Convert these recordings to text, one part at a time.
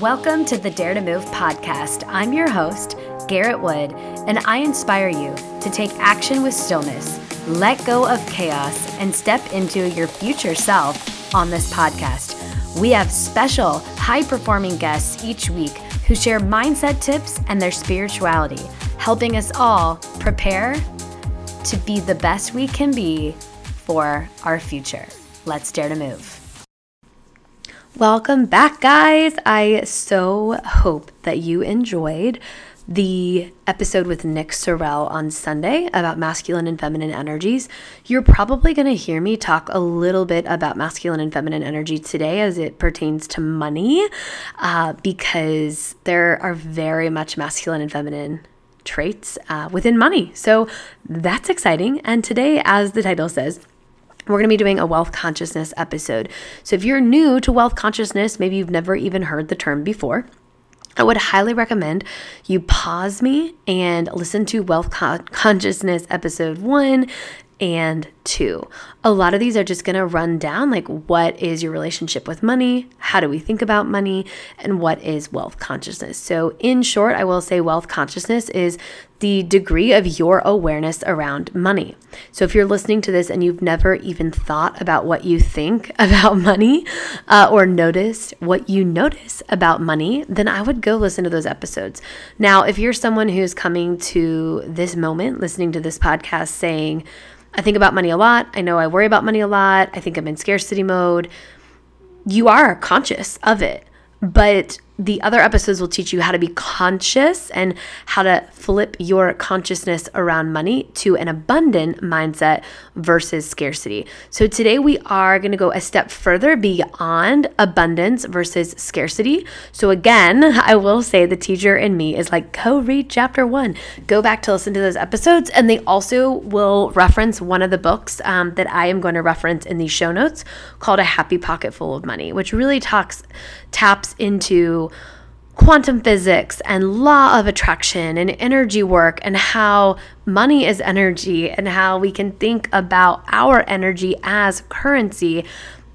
Welcome to the Dare to Move podcast. I'm your host, Garrett Wood, and I inspire you to take action with stillness, let go of chaos, and step into your future self on this podcast. We have special, high-performing guests each week who share mindset tips and their spirituality, helping us all prepare to be the best we can be for our future. Let's dare to move. Welcome back, guys. I so hope that you enjoyed the episode with Nick Sorrell on Sunday about masculine and feminine energies. You're probably going to hear me talk a little bit about masculine and feminine energy today as it pertains to money, because there are very much masculine and feminine traits within money. So that's exciting. And today, as the title says, we're going to be doing a wealth consciousness episode. So if you're new to wealth consciousness, maybe you've never even heard the term before, I would highly recommend you pause me and listen to wealth consciousness episode 1 and 2. A lot of these are just going to run down like what is your relationship with money, how do we think about money, and what is wealth consciousness. So in short, I will say wealth consciousness is the degree of your awareness around money. So if you're listening to this and you've never even thought about what you think about money or noticed what you notice about money, then I would go listen to those episodes. Now, if you're someone who's coming to this moment, listening to this podcast saying, I think about money a lot. I know I worry about money a lot. I think I'm in scarcity mode. You are conscious of it, but the other episodes will teach you how to be conscious and how to flip your consciousness around money to an abundant mindset versus scarcity. So today we are going to go a step further beyond abundance versus scarcity. So again, I will say the teacher in me is like, go read chapter 1, go back to listen to those episodes. And they also will reference one of the books that I am going to reference in these show notes called A Happy Pocket Full of Money, which really taps into quantum physics and law of attraction and energy work and how money is energy and how we can think about our energy as currency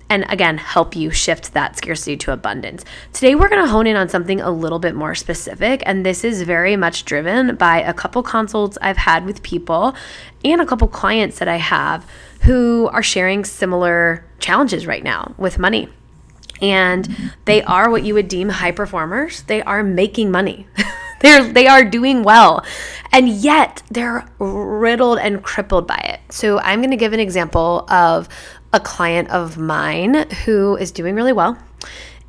and, again, help you shift that scarcity to abundance. Today, we're going to hone in on something a little bit more specific, and this is very much driven by a couple consults I've had with people and a couple clients that I have who are sharing similar challenges right now with money. And they are what you would deem high performers. They are making money. They are doing well. And yet they're riddled and crippled by it. So I'm going to give an example of a client of mine who is doing really well.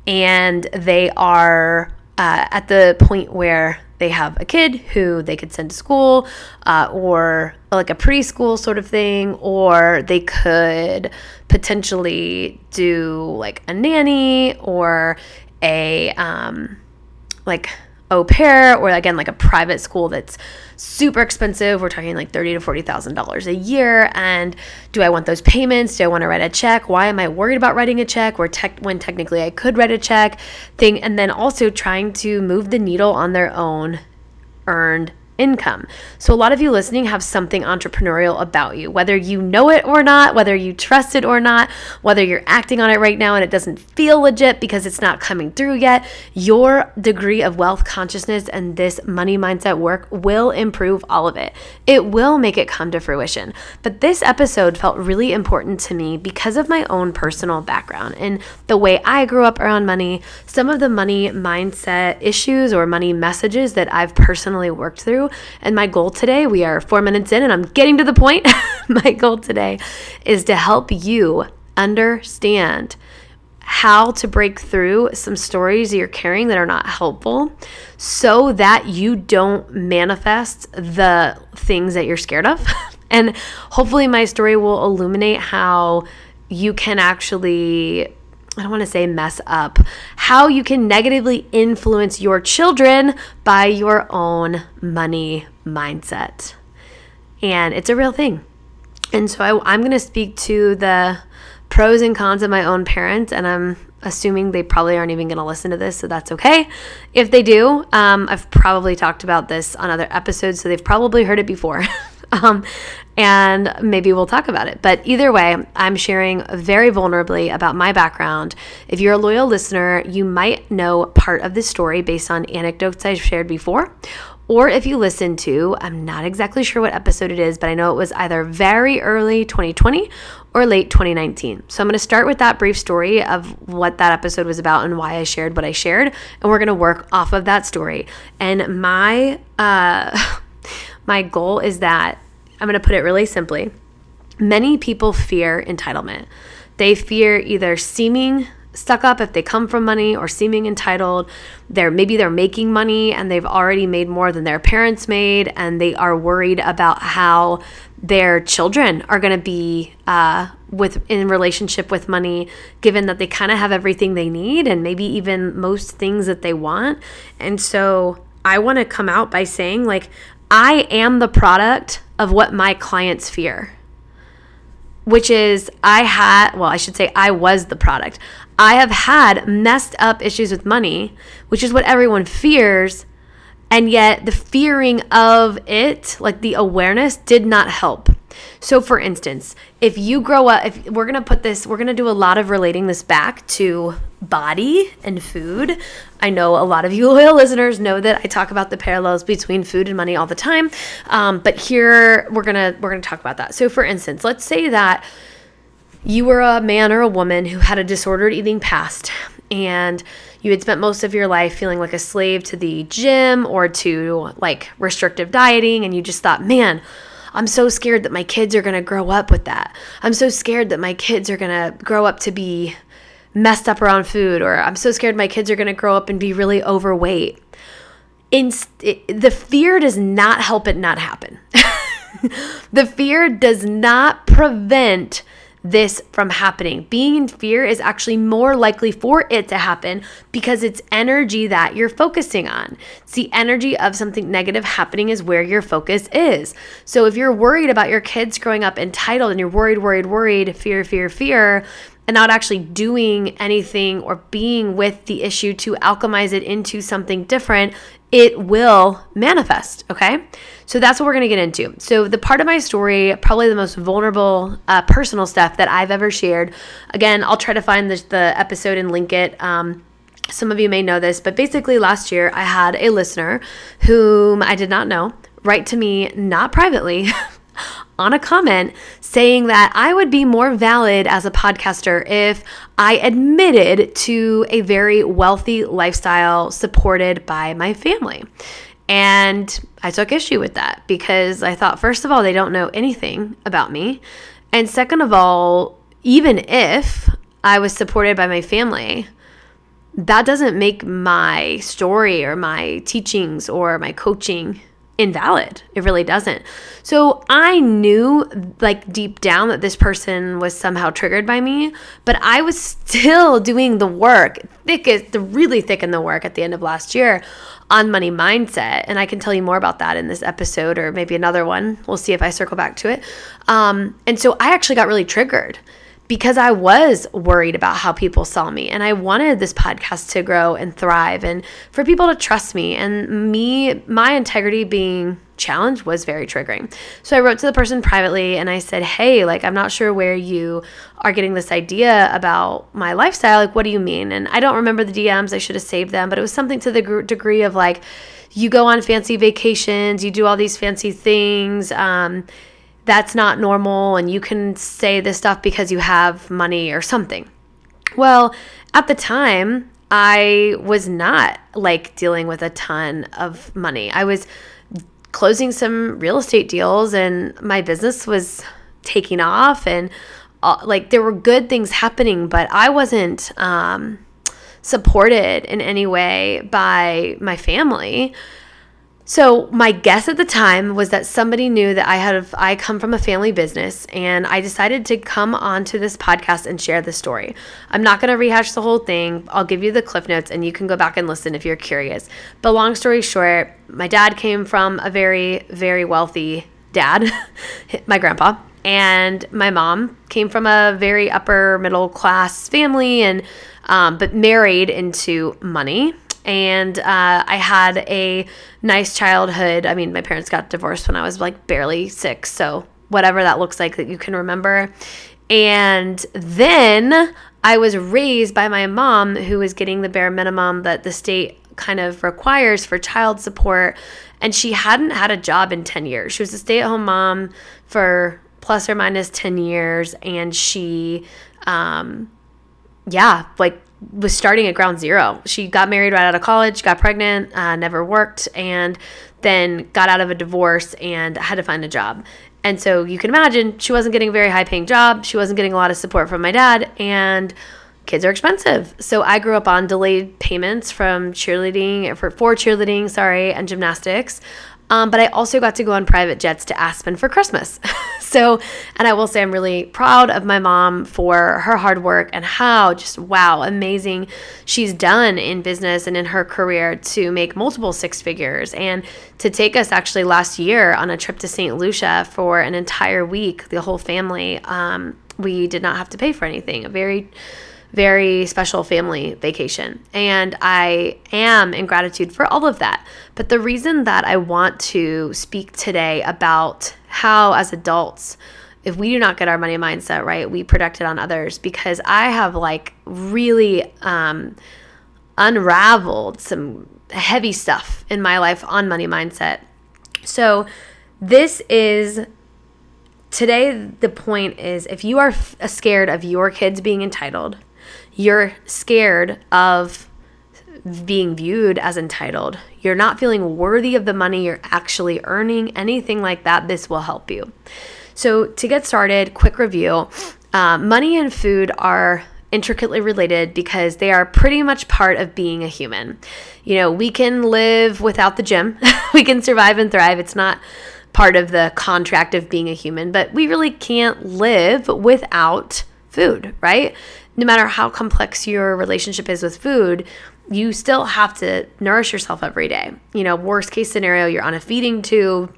And they are at the point where they have a kid who they could send to school or like a preschool sort of thing, or they could potentially do like a nanny or a like au pair, or again like a private school that's super expensive. We're talking like $30,000 to $40,000 a year. And do I want those payments? Do I want to write a check? Why am I worried about writing a check when technically I could write a check thing? And then also trying to move the needle on their own earned income. So a lot of you listening have something entrepreneurial about you, whether you know it or not, whether you trust it or not, whether you're acting on it right now and it doesn't feel legit because it's not coming through yet. Your degree of wealth consciousness and this money mindset work will improve all of it. It will make it come to fruition. But this episode felt really important to me because of my own personal background and the way I grew up around money, some of the money mindset issues or money messages that I've personally worked through. And my goal today, we are 4 minutes in and I'm getting to the point. My goal today is to help you understand how to break through some stories you're carrying that are not helpful so that you don't manifest the things that you're scared of. And hopefully my story will illuminate how you can actually, I don't want to say mess up, how you can negatively influence your children by your own money mindset. And it's a real thing. And so I'm going to speak to the pros and cons of my own parents, and I'm assuming they probably aren't even going to listen to this, so that's okay. If they do, I've probably talked about this on other episodes, so they've probably heard it before. and maybe we'll talk about it. But either way, I'm sharing very vulnerably about my background. If you're a loyal listener, you might know part of this story based on anecdotes I've shared before. Or if you listen to, I'm not exactly sure what episode it is, but I know it was either very early 2020 or late 2019. So I'm going to start with that brief story of what that episode was about and why I shared what I shared. And we're going to work off of that story. And my my goal is that, I'm going to put it really simply, many people fear entitlement. They fear either seeming stuck up if they come from money or seeming entitled. Maybe they're making money and they've already made more than their parents made, and they are worried about how their children are going to be in relationship with money, given that they kind of have everything they need and maybe even most things that they want. And so I want to come out by saying, like, I am the product of what my clients fear, which is I was the product. I have had messed up issues with money, which is what everyone fears, and yet the fearing of it, like the awareness, did not help. So for instance, if you grow up, if we're going to put this, we're going to do a lot of relating this back to body and food. I know a lot of you loyal listeners know that I talk about the parallels between food and money all the time. But here we're going to talk about that. So for instance, let's say that you were a man or a woman who had a disordered eating past, and you had spent most of your life feeling like a slave to the gym or to like restrictive dieting, and you just thought, man, I'm so scared that my kids are going to grow up with that. I'm so scared that my kids are going to grow up to be messed up around food, or I'm so scared my kids are going to grow up and be really overweight. The fear does not help it not happen. The fear does not prevent this from happening. Being in fear is actually more likely for it to happen because it's energy that you're focusing on. It's the energy of something negative happening is where your focus is. So if you're worried about your kids growing up entitled and you're worried, fear, and not actually doing anything or being with the issue to alchemize it into something different, it will manifest, okay? So that's what we're going to get into. So the part of my story, probably the most vulnerable personal stuff that I've ever shared. Again, I'll try to find the episode and link it. Some of you may know this, but basically last year I had a listener whom I did not know write to me, not privately, on a comment saying that I would be more valid as a podcaster if I admitted to a very wealthy lifestyle supported by my family. And I took issue with that because I thought, first of all, they don't know anything about me. And second of all, even if I was supported by my family, that doesn't make my story or my teachings or my coaching invalid. It really doesn't. So I knew, like, deep down that this person was somehow triggered by me, but I was still doing the work, really thick in the work at the end of last year on money mindset. And I can tell you more about that in this episode or maybe another one. We'll see if I circle back to it. And so I actually got really triggered because I was worried about how people saw me, and I wanted this podcast to grow and thrive and for people to trust me, and my integrity being challenged was very triggering. So I wrote to the person privately and I said, hey, like, I'm not sure where you are getting this idea about my lifestyle. Like, what do you mean? And I don't remember the DMs. I should have saved them, but it was something to the degree of like, you go on fancy vacations, you do all these fancy things, that's not normal, and you can say this stuff because you have money or something. Well, at the time, I was not like dealing with a ton of money. I was closing some real estate deals and my business was taking off, and like there were good things happening, but I wasn't supported in any way by my family. So my guess at the time was that somebody knew that I come from a family business, and I decided to come onto this podcast and share the story. I'm not going to rehash the whole thing. I'll give you the cliff notes and you can go back and listen if you're curious. But long story short, my dad came from a very, very wealthy dad, my grandpa, and my mom came from a very upper middle class family, and but married into money. And I had a nice childhood. I mean, my parents got divorced when I was like barely 6, so whatever that looks like that you can remember. And then I was raised by my mom, who was getting the bare minimum that the state kind of requires for child support, and she hadn't had a job in 10 years. She was a stay-at-home mom for plus or minus 10 years, and she was starting at ground zero. She got married right out of college, got pregnant, never worked, and then got out of a divorce and had to find a job. And so you can imagine she wasn't getting a very high-paying job. She wasn't getting a lot of support from my dad, and kids are expensive. So I grew up on delayed payments from cheerleading, for cheerleading, and gymnastics. But I also got to go on private jets to Aspen for Christmas. And I will say I'm really proud of my mom for her hard work and how just, wow, amazing she's done in business and in her career to make multiple six figures and to take us actually last year on a trip to St. Lucia for an entire week, the whole family. We did not have to pay for anything, a very, very special family vacation. And I am in gratitude for all of that. But the reason that I want to speak today about how as adults, if we do not get our money mindset right, we project it on others, because I have like really unraveled some heavy stuff in my life on money mindset. So today the point is, if you are scared of your kids being entitled, you're scared of being viewed as entitled, you're not feeling worthy of the money you're actually earning, anything like that, this will help you. So to get started, quick review. Money and food are intricately related because they are pretty much part of being a human. You know, we can live without the gym. We can survive and thrive. It's not part of the contract of being a human, but we really can't live without food, right? No matter how complex your relationship is with food, you still have to nourish yourself every day. You know, worst case scenario, you're on a feeding tube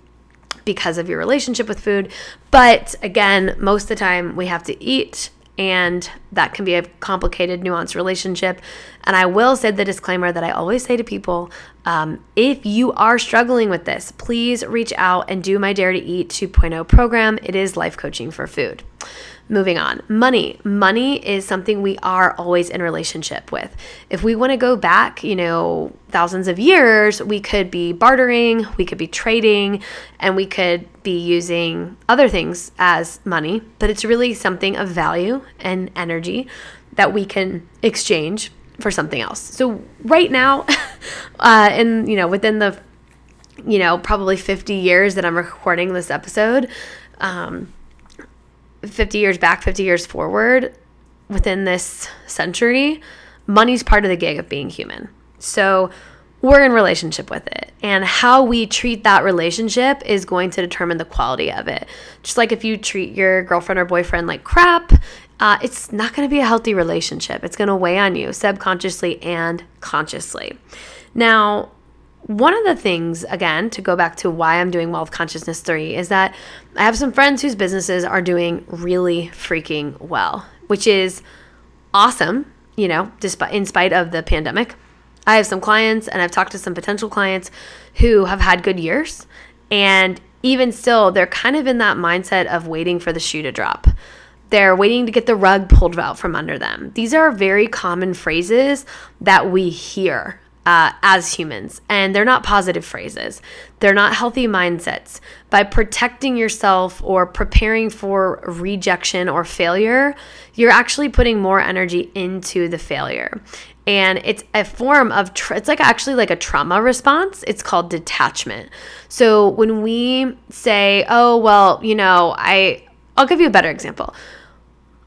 because of your relationship with food. But again, most of the time we have to eat, and that can be a complicated, nuanced relationship. And I will say the disclaimer that I always say to people, if you are struggling with this, please reach out and do my Dare to Eat 2.0 program. It is life coaching for food. Moving on. Money. Money is something we are always in relationship with. If we want to go back, you know, thousands of years, we could be bartering, we could be trading, and we could be using other things as money, but it's really something of value and energy that we can exchange for something else. So right now, and you know, within the, you know, probably 50 years that I'm recording this episode, 50 years back, 50 years forward, within this century, money's part of the gig of being human. So we're in relationship with it, and how we treat that relationship is going to determine the quality of it. Just like if you treat your girlfriend or boyfriend like crap, it's not going to be a healthy relationship. It's going to weigh on you subconsciously and consciously. Now, one of the things, again, to go back to why I'm doing Wealth Consciousness 3, is that I have some friends whose businesses are doing really freaking well, which is awesome, you know, despite in spite of the pandemic. I have some clients, and I've talked to some potential clients who have had good years, and even still, they're kind of in that mindset of waiting for the shoe to drop. They're waiting to get the rug pulled out from under them. These are very common phrases that we hear as humans, and they're not positive phrases. They're not healthy mindsets. By protecting yourself or preparing for rejection or failure, you're actually putting more energy into the failure. And it's a form of, it's like actually like a trauma response. It's called detachment. So when we say, oh, well, you know, I'll give you a better example.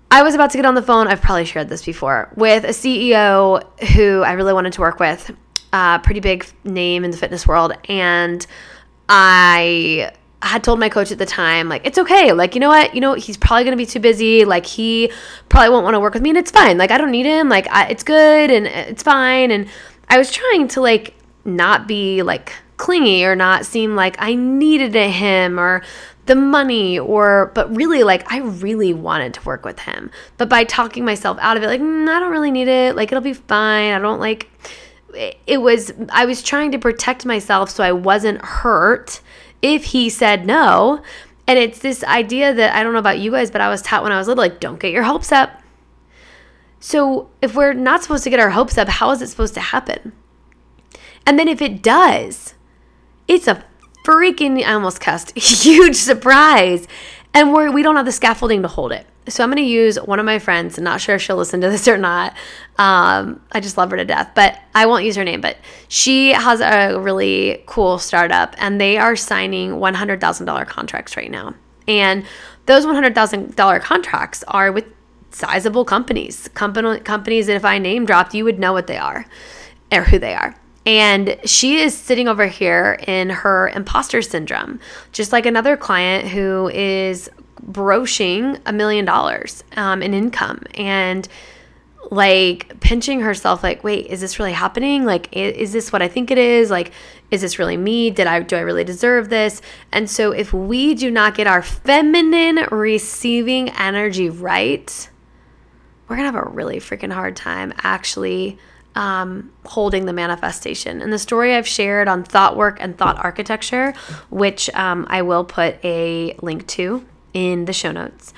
I was about to get on the phone, I've probably shared this before, with a CEO who I really wanted to work with. Pretty big name in the fitness world, and I had told my coach at the time, like, it's okay, like, you know what, he's probably gonna be too busy, like, he probably won't want to work with me, and it's fine, like, I don't need him, like, it's good, and it's fine. And I was trying to, like, not be, like, clingy or not seem like I needed him or the money, or, but really, like, I really wanted to work with him, but by talking myself out of it, like, I don't really need it, like, it'll be fine, I don't, like, it was, I was trying to protect myself so I wasn't hurt if he said no. And it's this idea that, I don't know about you guys, but I was taught when I was little, like, don't get your hopes up. So if we're not supposed to get our hopes up, how is it supposed to happen? And then if it does, it's a freaking, I almost cussed, huge surprise. And we don't have the scaffolding to hold it. So I'm going to use one of my friends, I'm not sure if she'll listen to this or not. I just love her to death, but I won't use her name. But she has a really cool startup, and they are signing $100,000 contracts right now. And those $100,000 contracts are with sizable companies, companies that if I name dropped, you would know what they are or who they are. And she is sitting over here in her imposter syndrome, just like another client who is broaching $1 million in income and like pinching herself, like, wait, is this really happening? Like, is this what I think it is? Like, is this really me? Do I really deserve this? And so if we do not get our feminine receiving energy right, we're gonna have a really freaking hard time actually holding the manifestation. And the story I've shared on thought work and thought architecture, which I will put a link to in the show notes,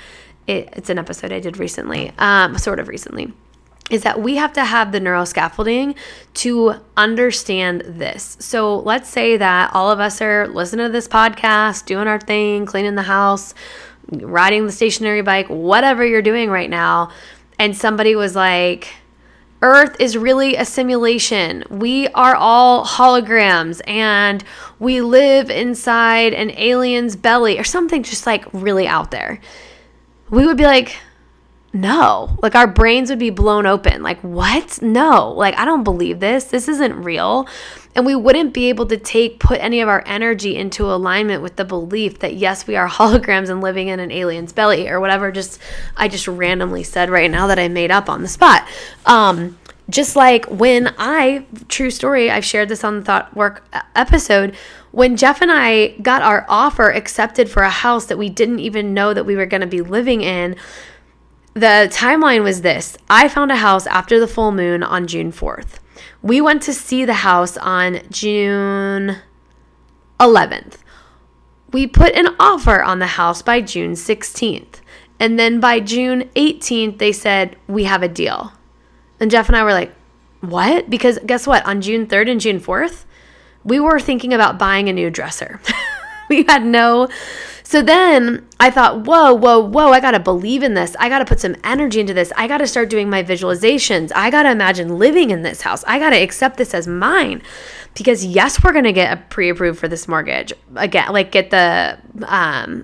it's an episode I did recently, sort of recently, is that we have to have the neural scaffolding to understand this. So let's say that all of us are listening to this podcast, doing our thing, cleaning the house, riding the stationary bike, whatever you're doing right now, and somebody was like, Earth is really a simulation. We are all holograms and we live inside an alien's belly or something just like really out there. We would be like, no, like our brains would be blown open. Like, what? No, like, I don't believe this. This isn't real. And we wouldn't be able to put any of our energy into alignment with the belief that yes, we are holograms and living in an alien's belly or whatever. I just randomly said right now that I made up on the spot. Just like when true story, I've shared this on the Thought Work episode, when Jeff and I got our offer accepted for a house that we didn't even know that we were going to be living in. The timeline was this. I found a house after the full moon on June 4th. We went to see the house on June 11th. We put an offer on the house by June 16th. And then by June 18th, they said, we have a deal. And Jeff and I were like, what? Because guess what? On June 3rd and June 4th, we were thinking about buying a new dresser. We had no... So then I thought, whoa, I got to believe in this. I got to put some energy into this. I got to start doing my visualizations. I got to imagine living in this house. I got to accept this as mine because yes, we're going to get a pre-approved for this mortgage. Again, like get the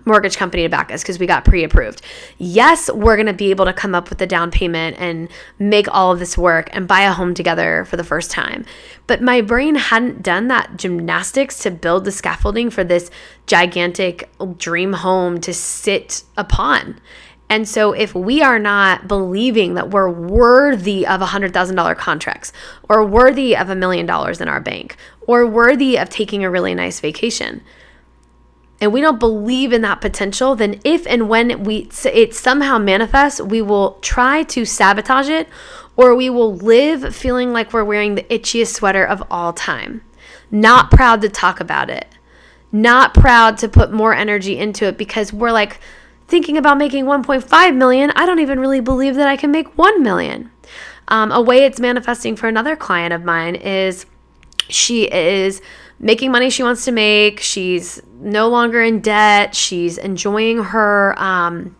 mortgage company to back us because we got pre-approved. Yes, we're going to be able to come up with the down payment and make all of this work and buy a home together for the first time. But my brain hadn't done that gymnastics to build the scaffolding for this gigantic dream home to sit upon. And so if we are not believing that we're worthy of $100,000 contracts or worthy of $1 million in our bank or worthy of taking a really nice vacation, and we don't believe in that potential, then if and when it somehow manifests, we will try to sabotage it or we will live feeling like we're wearing the itchiest sweater of all time, not proud to talk about it, not proud to put more energy into it because we're like thinking about making 1.5 million. I don't even really believe that I can make 1 million. A way it's manifesting for another client of mine is she is making money she wants to make. She's no longer in debt. She's enjoying her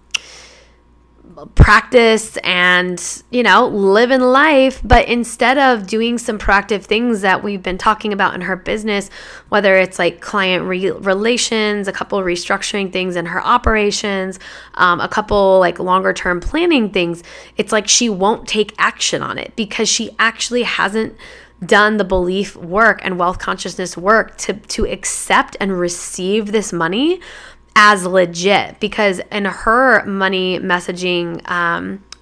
practice and, you know, living life. But instead of doing some proactive things that we've been talking about in her business, whether it's like client relations, a couple restructuring things in her operations, a couple like longer term planning things, it's like she won't take action on it because she actually hasn't done the belief work and wealth consciousness work to accept and receive this money as legit. Because in her money messaging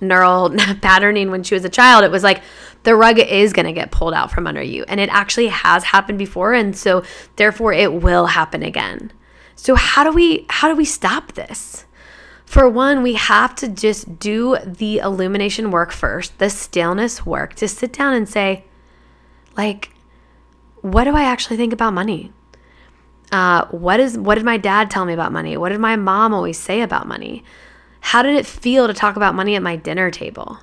neural patterning when she was a child, it was like the rug is going to get pulled out from under you. And it actually has happened before. And so therefore it will happen again. So how do we stop this? For one, we have to just do the illumination work first, the stillness work, to sit down and say, Like, what do I actually think about money? What did my dad tell me about money? What did my mom always say about money? How did it feel to talk about money at my dinner table?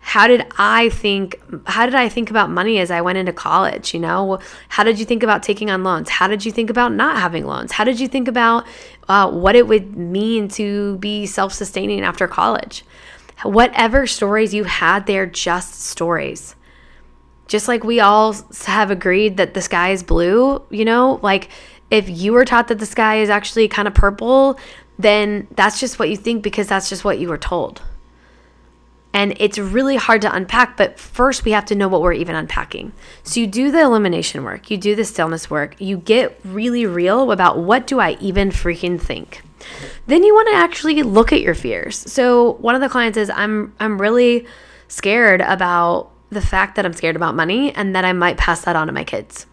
How did I think about money as I went into college? You know, how did you think about taking on loans? How did you think about not having loans? How did you think about what it would mean to be self-sustaining after college? Whatever stories you had, they're just stories. Just like we all have agreed that the sky is blue, you know, like if you were taught that the sky is actually kind of purple, then that's just what you think because that's just what you were told. And it's really hard to unpack, but first we have to know what we're even unpacking. So you do the elimination work, you do the stillness work, you get really real about what do I even freaking think. Then you want to actually look at your fears. So one of the clients is, I'm really scared about the fact that I'm scared about money and that I might pass that on to my kids.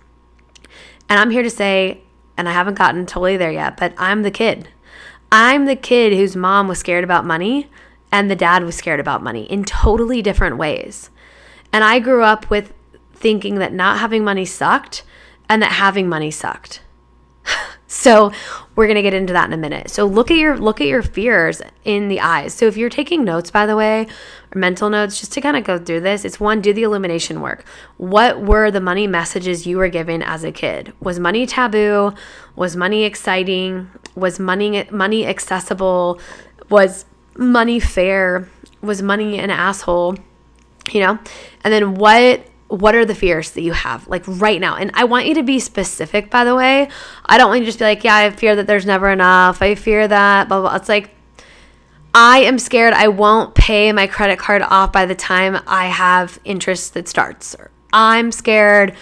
And I'm here to say, and I haven't gotten totally there yet, but I'm the kid. I'm the kid whose mom was scared about money and the dad was scared about money in totally different ways. And I grew up with thinking that not having money sucked and that having money sucked. So we're going to get into that in a minute. So look at your fears in the eyes. So if you're taking notes, by the way, or mental notes, just to kind of go through this, it's one, do the elimination work. What were the money messages you were given as a kid? Was money taboo? Was money exciting? Was money accessible? Was money fair? Was money an asshole? You know? And then what are the fears that you have, like, right now? And I want you to be specific, by the way. I don't want you to just be like, yeah, I fear that there's never enough. I fear that, blah, blah, blah. It's like, I am scared I won't pay my credit card off by the time I have interest that starts. Or I'm scared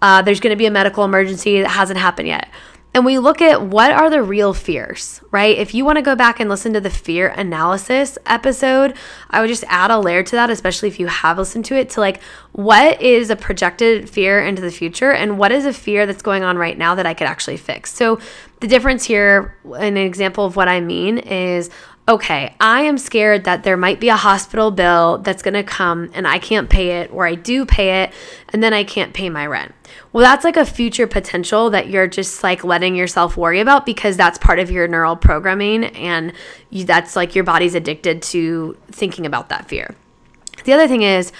there's going to be a medical emergency that hasn't happened yet. And we look at what are the real fears, right? If you want to go back and listen to the fear analysis episode, I would just add a layer to that, especially if you have listened to it, to like, what is a projected fear into the future and what is a fear that's going on right now that I could actually fix? So the difference here, an example of what I mean is, okay, I am scared that there might be a hospital bill that's going to come and I can't pay it, or I do pay it and then I can't pay my rent. Well, that's like a future potential that you're just like letting yourself worry about because that's part of your neural programming and that's like your body's addicted to thinking about that fear. The other thing is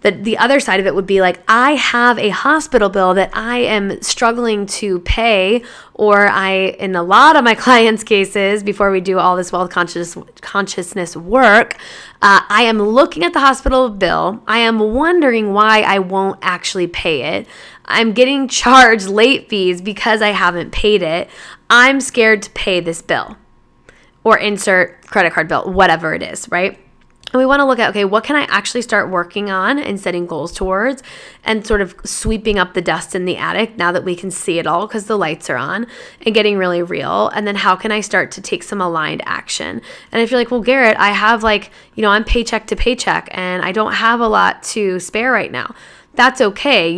that the other side of it would be like, I have a hospital bill that I am struggling to pay, or in a lot of my clients' cases, before we do all this wealth consciousness work, I am looking at the hospital bill. I am wondering why I won't actually pay it. I'm getting charged late fees because I haven't paid it. I'm scared to pay this bill, or insert credit card bill, whatever it is, right? And we want to look at, okay, what can I actually start working on and setting goals towards and sort of sweeping up the dust in the attic now that we can see it all because the lights are on and getting really real. And then how can I start to take some aligned action? And if you're like, well, Garrett, I have like, you know, I'm paycheck to paycheck and I don't have a lot to spare right now. That's okay.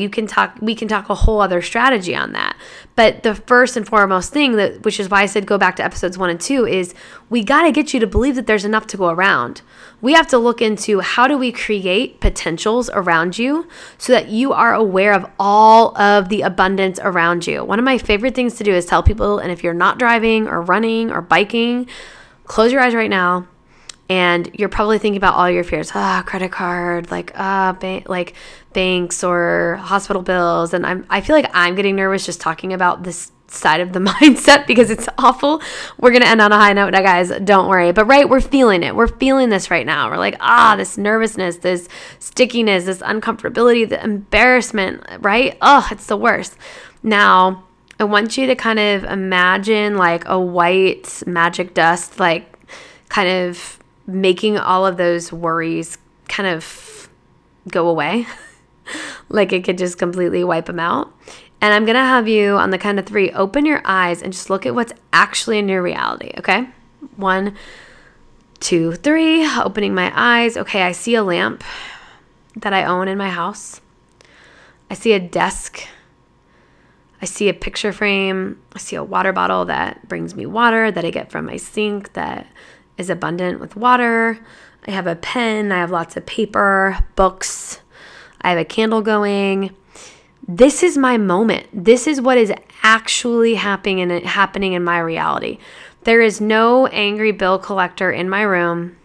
We can talk a whole other strategy on that. But the first and foremost thing that, which is why I said go back to episodes 1 and 2, is we got to get you to believe that there's enough to go around. We have to look into how do we create potentials around you so that you are aware of all of the abundance around you. One of my favorite things to do is tell people, and if you're not driving or running or biking, close your eyes right now. And you're probably thinking about all your fears, credit card, like banks or hospital bills. And I feel like I'm getting nervous just talking about this side of the mindset because it's awful. We're going to end on a high note now, guys. Don't worry. But right, we're feeling it. We're feeling this right now. We're like, this nervousness, this stickiness, this uncomfortability, the embarrassment, right? It's the worst. Now, I want you to kind of imagine like a white magic dust, like kind of making all of those worries kind of go away. Like it could just completely wipe them out. And I'm going to have you on the count of 3, open your eyes and just look at what's actually in your reality. Okay. 1, 2, 3, opening my eyes. Okay. I see a lamp that I own in my house. I see a desk. I see a picture frame. I see a water bottle that brings me water that I get from my sink that is abundant with water. I have a pen. I have lots of paper, books. I have a candle going. this is my moment. This is what is actually happening in my reality. There is no angry bill collector in my room.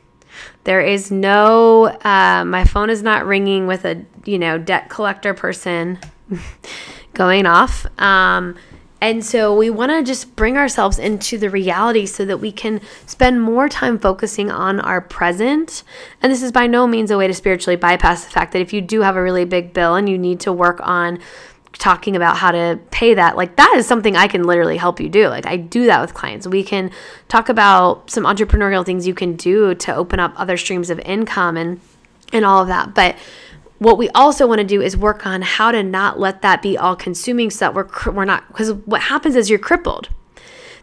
There is no, my phone is not ringing with a, debt collector person going off. And so we want to just bring ourselves into the reality so that we can spend more time focusing on our present. And this is by no means a way to spiritually bypass the fact that if you do have a really big bill and you need to work on talking about how to pay that, like that is something I can literally help you do. Like I do that with clients. We can talk about some entrepreneurial things you can do to open up other streams of income and all of that. But what we also want to do is work on how to not let that be all consuming so that we're not, because what happens is you're crippled.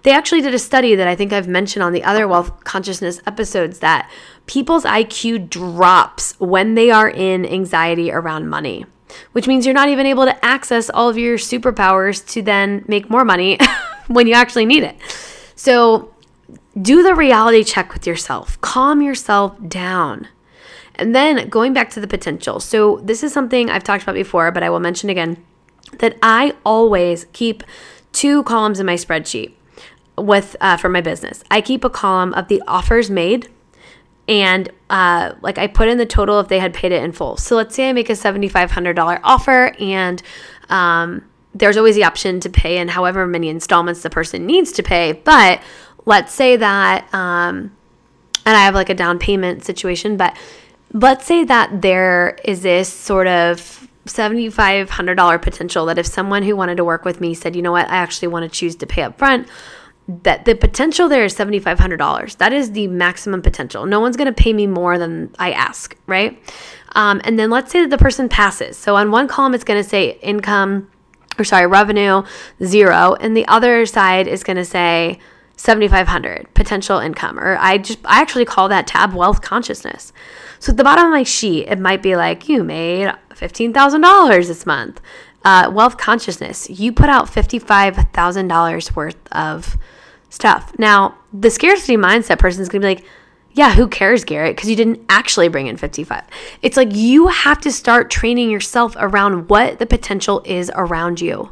They actually did a study that I think I've mentioned on the other wealth consciousness episodes that people's IQ drops when they are in anxiety around money, which means you're not even able to access all of your superpowers to then make more money when you actually need it. So do the reality check with yourself. Calm yourself down. And then going back to the potential. So this is something I've talked about before, but I will mention again that I always keep two columns in my spreadsheet with for my business. I keep a column of the offers made and like I put in the total if they had paid it in full. So let's say I make a $7,500 offer and there's always the option to pay in however many installments the person needs to pay. But let's say that, and I have like a down payment situation, but let's say that there is this sort of $7,500 potential that if someone who wanted to work with me said, you know what, I actually want to choose to pay up front, that the potential there is $7,500. That is the maximum potential. No one's going to pay me more than I ask, right? And then let's say that the person passes. So on one column, it's going to say revenue, zero. And the other side is going to say $7,500 potential income, or I actually call that tab wealth consciousness. So at the bottom of my sheet, it might be like, you made $15,000 this month. Wealth consciousness, you put out $55,000 worth of stuff. Now, the scarcity mindset person is going to be like, yeah, who cares, Garrett? Because you didn't actually bring in 55. It's like you have to start training yourself around what the potential is around you.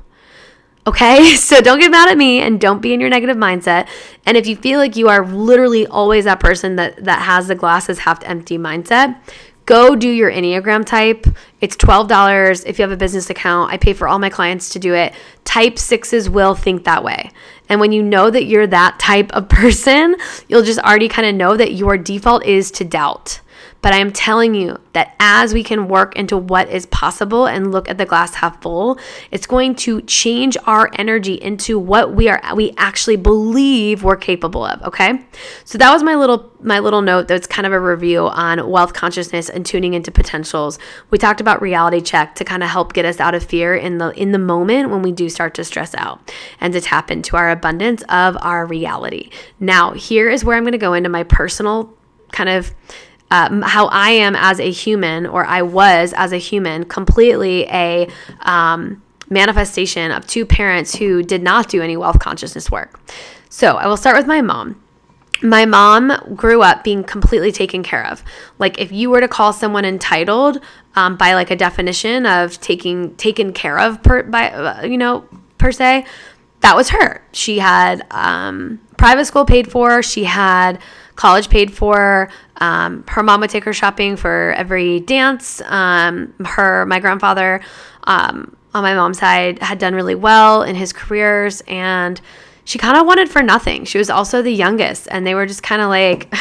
Okay, so don't get mad at me and don't be in your negative mindset. And if you feel like you are literally always that person that has the glasses half empty mindset, go do your Enneagram type. It's $12. If you have a business account, I pay for all my clients to do it. Type sixes will think that way. And when you know that you're that type of person, you'll just already kind of know that your default is to doubt. But I am telling you that as we can work into what is possible and look at the glass half full, it's going to change our energy into what we actually believe we're capable of, okay? So that was my little note that's kind of a review on wealth consciousness and tuning into potentials. We talked about reality check to kind of help get us out of fear in the moment when we do start to stress out and to tap into our abundance of our reality. Now, here is where I'm going to go into my personal kind of how I am as a human, or I was as a human, completely a manifestation of two parents who did not do any wealth consciousness work. So I will start with my mom. My mom grew up being completely taken care of. Like if you were to call someone entitled by like a definition of taken care of per se, that was her. She had private school paid for. She had college paid for. Her mom would take her shopping for every dance. My grandfather on my mom's side had done really well in his careers, and she kind of wanted for nothing. She was also the youngest, and they were just kind of like,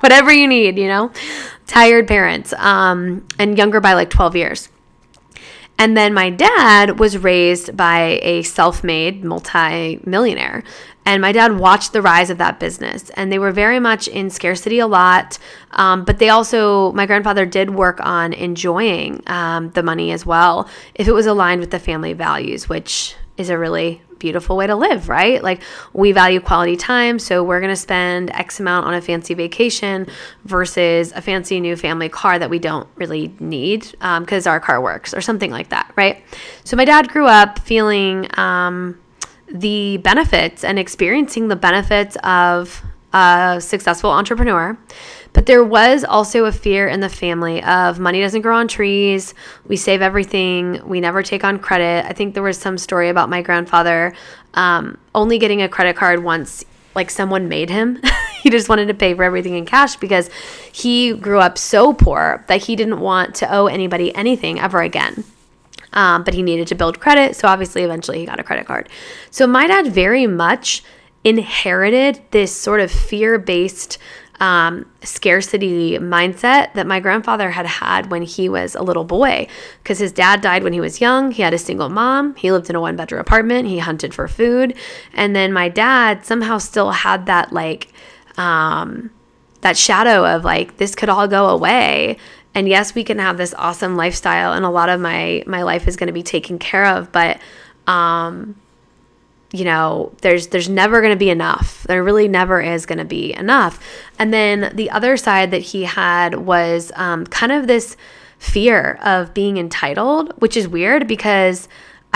whatever you need, tired parents, and younger by like 12 years. And then my dad was raised by a self-made multi-millionaire. And my dad watched the rise of that business. And they were very much in scarcity a lot. But they also, my grandfather did work on enjoying the money as well, if it was aligned with the family values, which is a really beautiful way to live, right? Like we value quality time. So we're going to spend X amount on a fancy vacation versus a fancy new family car that we don't really need because our car works or something like that, right? So my dad grew up feeling the benefits and experiencing the benefits of a successful entrepreneur, But there was also a fear in the family of money doesn't grow on trees. We save everything. We never take on credit. I think there was some story about my grandfather only getting a credit card once, like someone made him. He just wanted to pay for everything in cash because he grew up so poor that he didn't want to owe anybody anything ever again. But he needed to build credit. So obviously, eventually he got a credit card. So my dad very much inherited this sort of fear-based scarcity mindset that my grandfather had had when he was a little boy, because his dad died when he was young. He had a single mom. He lived in a one-bedroom apartment. He hunted for food. And then my dad somehow still had that, like, that shadow of, like, this could all go away. And yes, we can have this awesome lifestyle, and a lot of my life is going to be taken care of, but, you know, there's never going to be enough. There really never is going to be enough. And then the other side that he had was kind of this fear of being entitled, which is weird because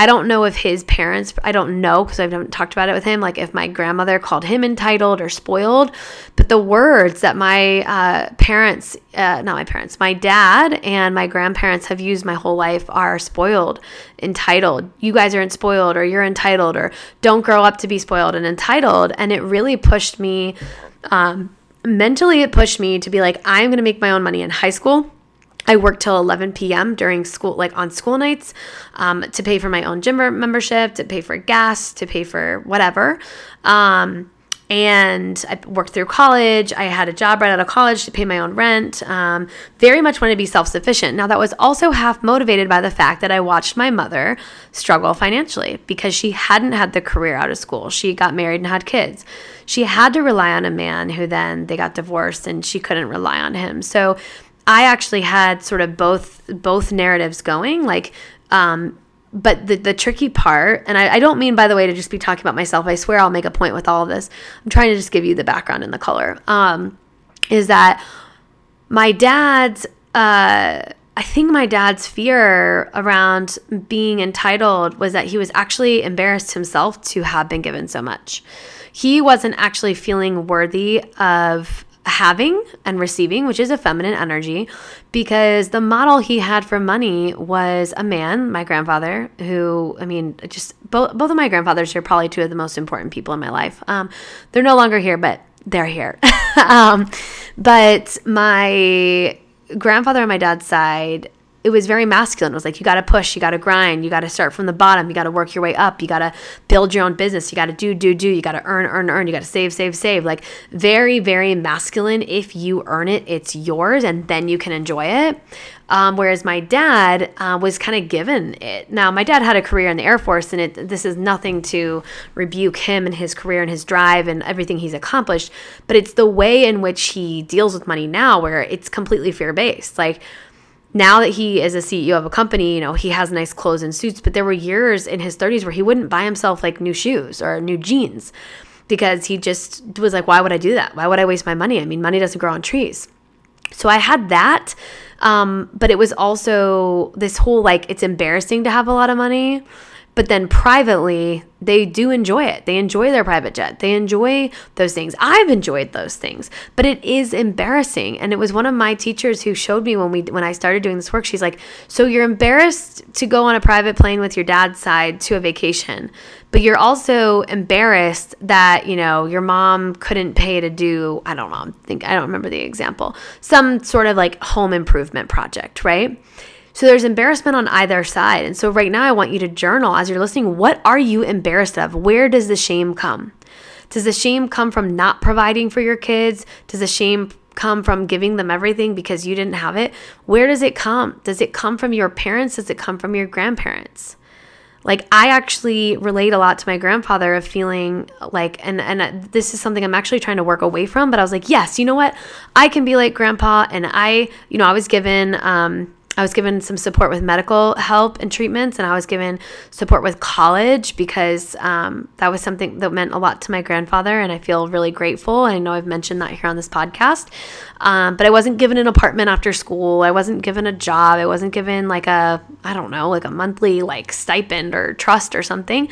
I don't know if his parents, I don't know because I haven't talked about it with him, like if my grandmother called him entitled or spoiled, but the words that my my dad and my grandparents have used my whole life are spoiled, entitled. You guys aren't spoiled, or you're entitled, or don't grow up to be spoiled and entitled. And it really pushed me, mentally it pushed me to be like, I'm going to make my own money in high school. I worked till 11 p.m. during school, like on school nights, to pay for my own gym membership, to pay for gas, to pay for whatever. And I worked through college. I had a job right out of college to pay my own rent. Very much wanted to be self-sufficient. Now, that was also half motivated by the fact that I watched my mother struggle financially because she hadn't had the career out of school. She got married and had kids. She had to rely on a man who then they got divorced and she couldn't rely on him. So I actually had sort of both narratives going, like, but the tricky part, and I don't mean, by the way, to just be talking about myself. I swear I'll make a point with all of this. I'm trying to just give you the background and the color, is that my dad's, I think my dad's fear around being entitled was that he was actually embarrassed himself to have been given so much. He wasn't actually feeling worthy of having and receiving, which is a feminine energy, because the model he had for money was a man, my grandfather, who, I mean, just both of my grandfathers are probably two of the most important people in my life. They're no longer here, but they're here. But my grandfather on my dad's side, it was very masculine. It was like, you got to push, you got to grind, you got to start from the bottom, you got to work your way up, you got to build your own business, you got to do, you got to earn, you got to save. Like very, very masculine. If you earn it, it's yours, and then you can enjoy it. Whereas my dad was kind of given it. Now, my dad had a career in the Air Force, and this is nothing to rebuke him and his career and his drive and everything he's accomplished, but it's the way in which he deals with money now where it's completely fear-based. Like, now that he is a CEO of a company, you know, he has nice clothes and suits, but there were years in his 30s where he wouldn't buy himself like new shoes or new jeans because he just was like, why would I do that? Why would I waste my money? I mean, money doesn't grow on trees. So I had that, but it was also this whole like, it's embarrassing to have a lot of money. But then privately, they do enjoy it. They enjoy their private jet. They enjoy those things. I've enjoyed those things, but it is embarrassing. And it was one of my teachers who showed me when I started doing this work. She's like, so you're embarrassed to go on a private plane with your dad's side to a vacation, but you're also embarrassed that, you know, your mom couldn't pay to do, I don't know, I don't remember the example, some sort of like home improvement project, right? So there's embarrassment on either side. And so right now I want you to journal as you're listening, what are you embarrassed of? Where does the shame come? Does the shame come from not providing for your kids? Does the shame come from giving them everything because you didn't have it? Where does it come? Does it come from your parents? Does it come from your grandparents? Like, I actually relate a lot to my grandfather of feeling like, and this is something I'm actually trying to work away from, but I was like, yes, you know what? I can be like grandpa. And I was given some support with medical help and treatments, and I was given support with college because that was something that meant a lot to my grandfather, and I feel really grateful. I know I've mentioned that here on this podcast, but I wasn't given an apartment after school. I wasn't given a job. I wasn't given like a monthly like stipend or trust or something.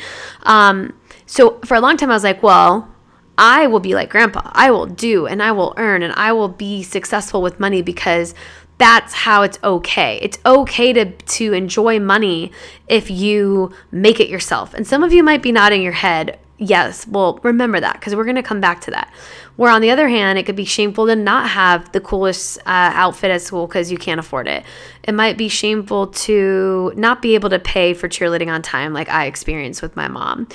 So for a long time I was like, well, I will be like grandpa. I will do and I will earn and I will be successful with money because that's how it's okay. It's okay to enjoy money if you make it yourself. And some of you might be nodding your head. Yes, well, remember that because we're going to come back to that. Where on the other hand, it could be shameful to not have the coolest outfit at school because you can't afford it. It might be shameful to not be able to pay for cheerleading on time like I experienced with my mom.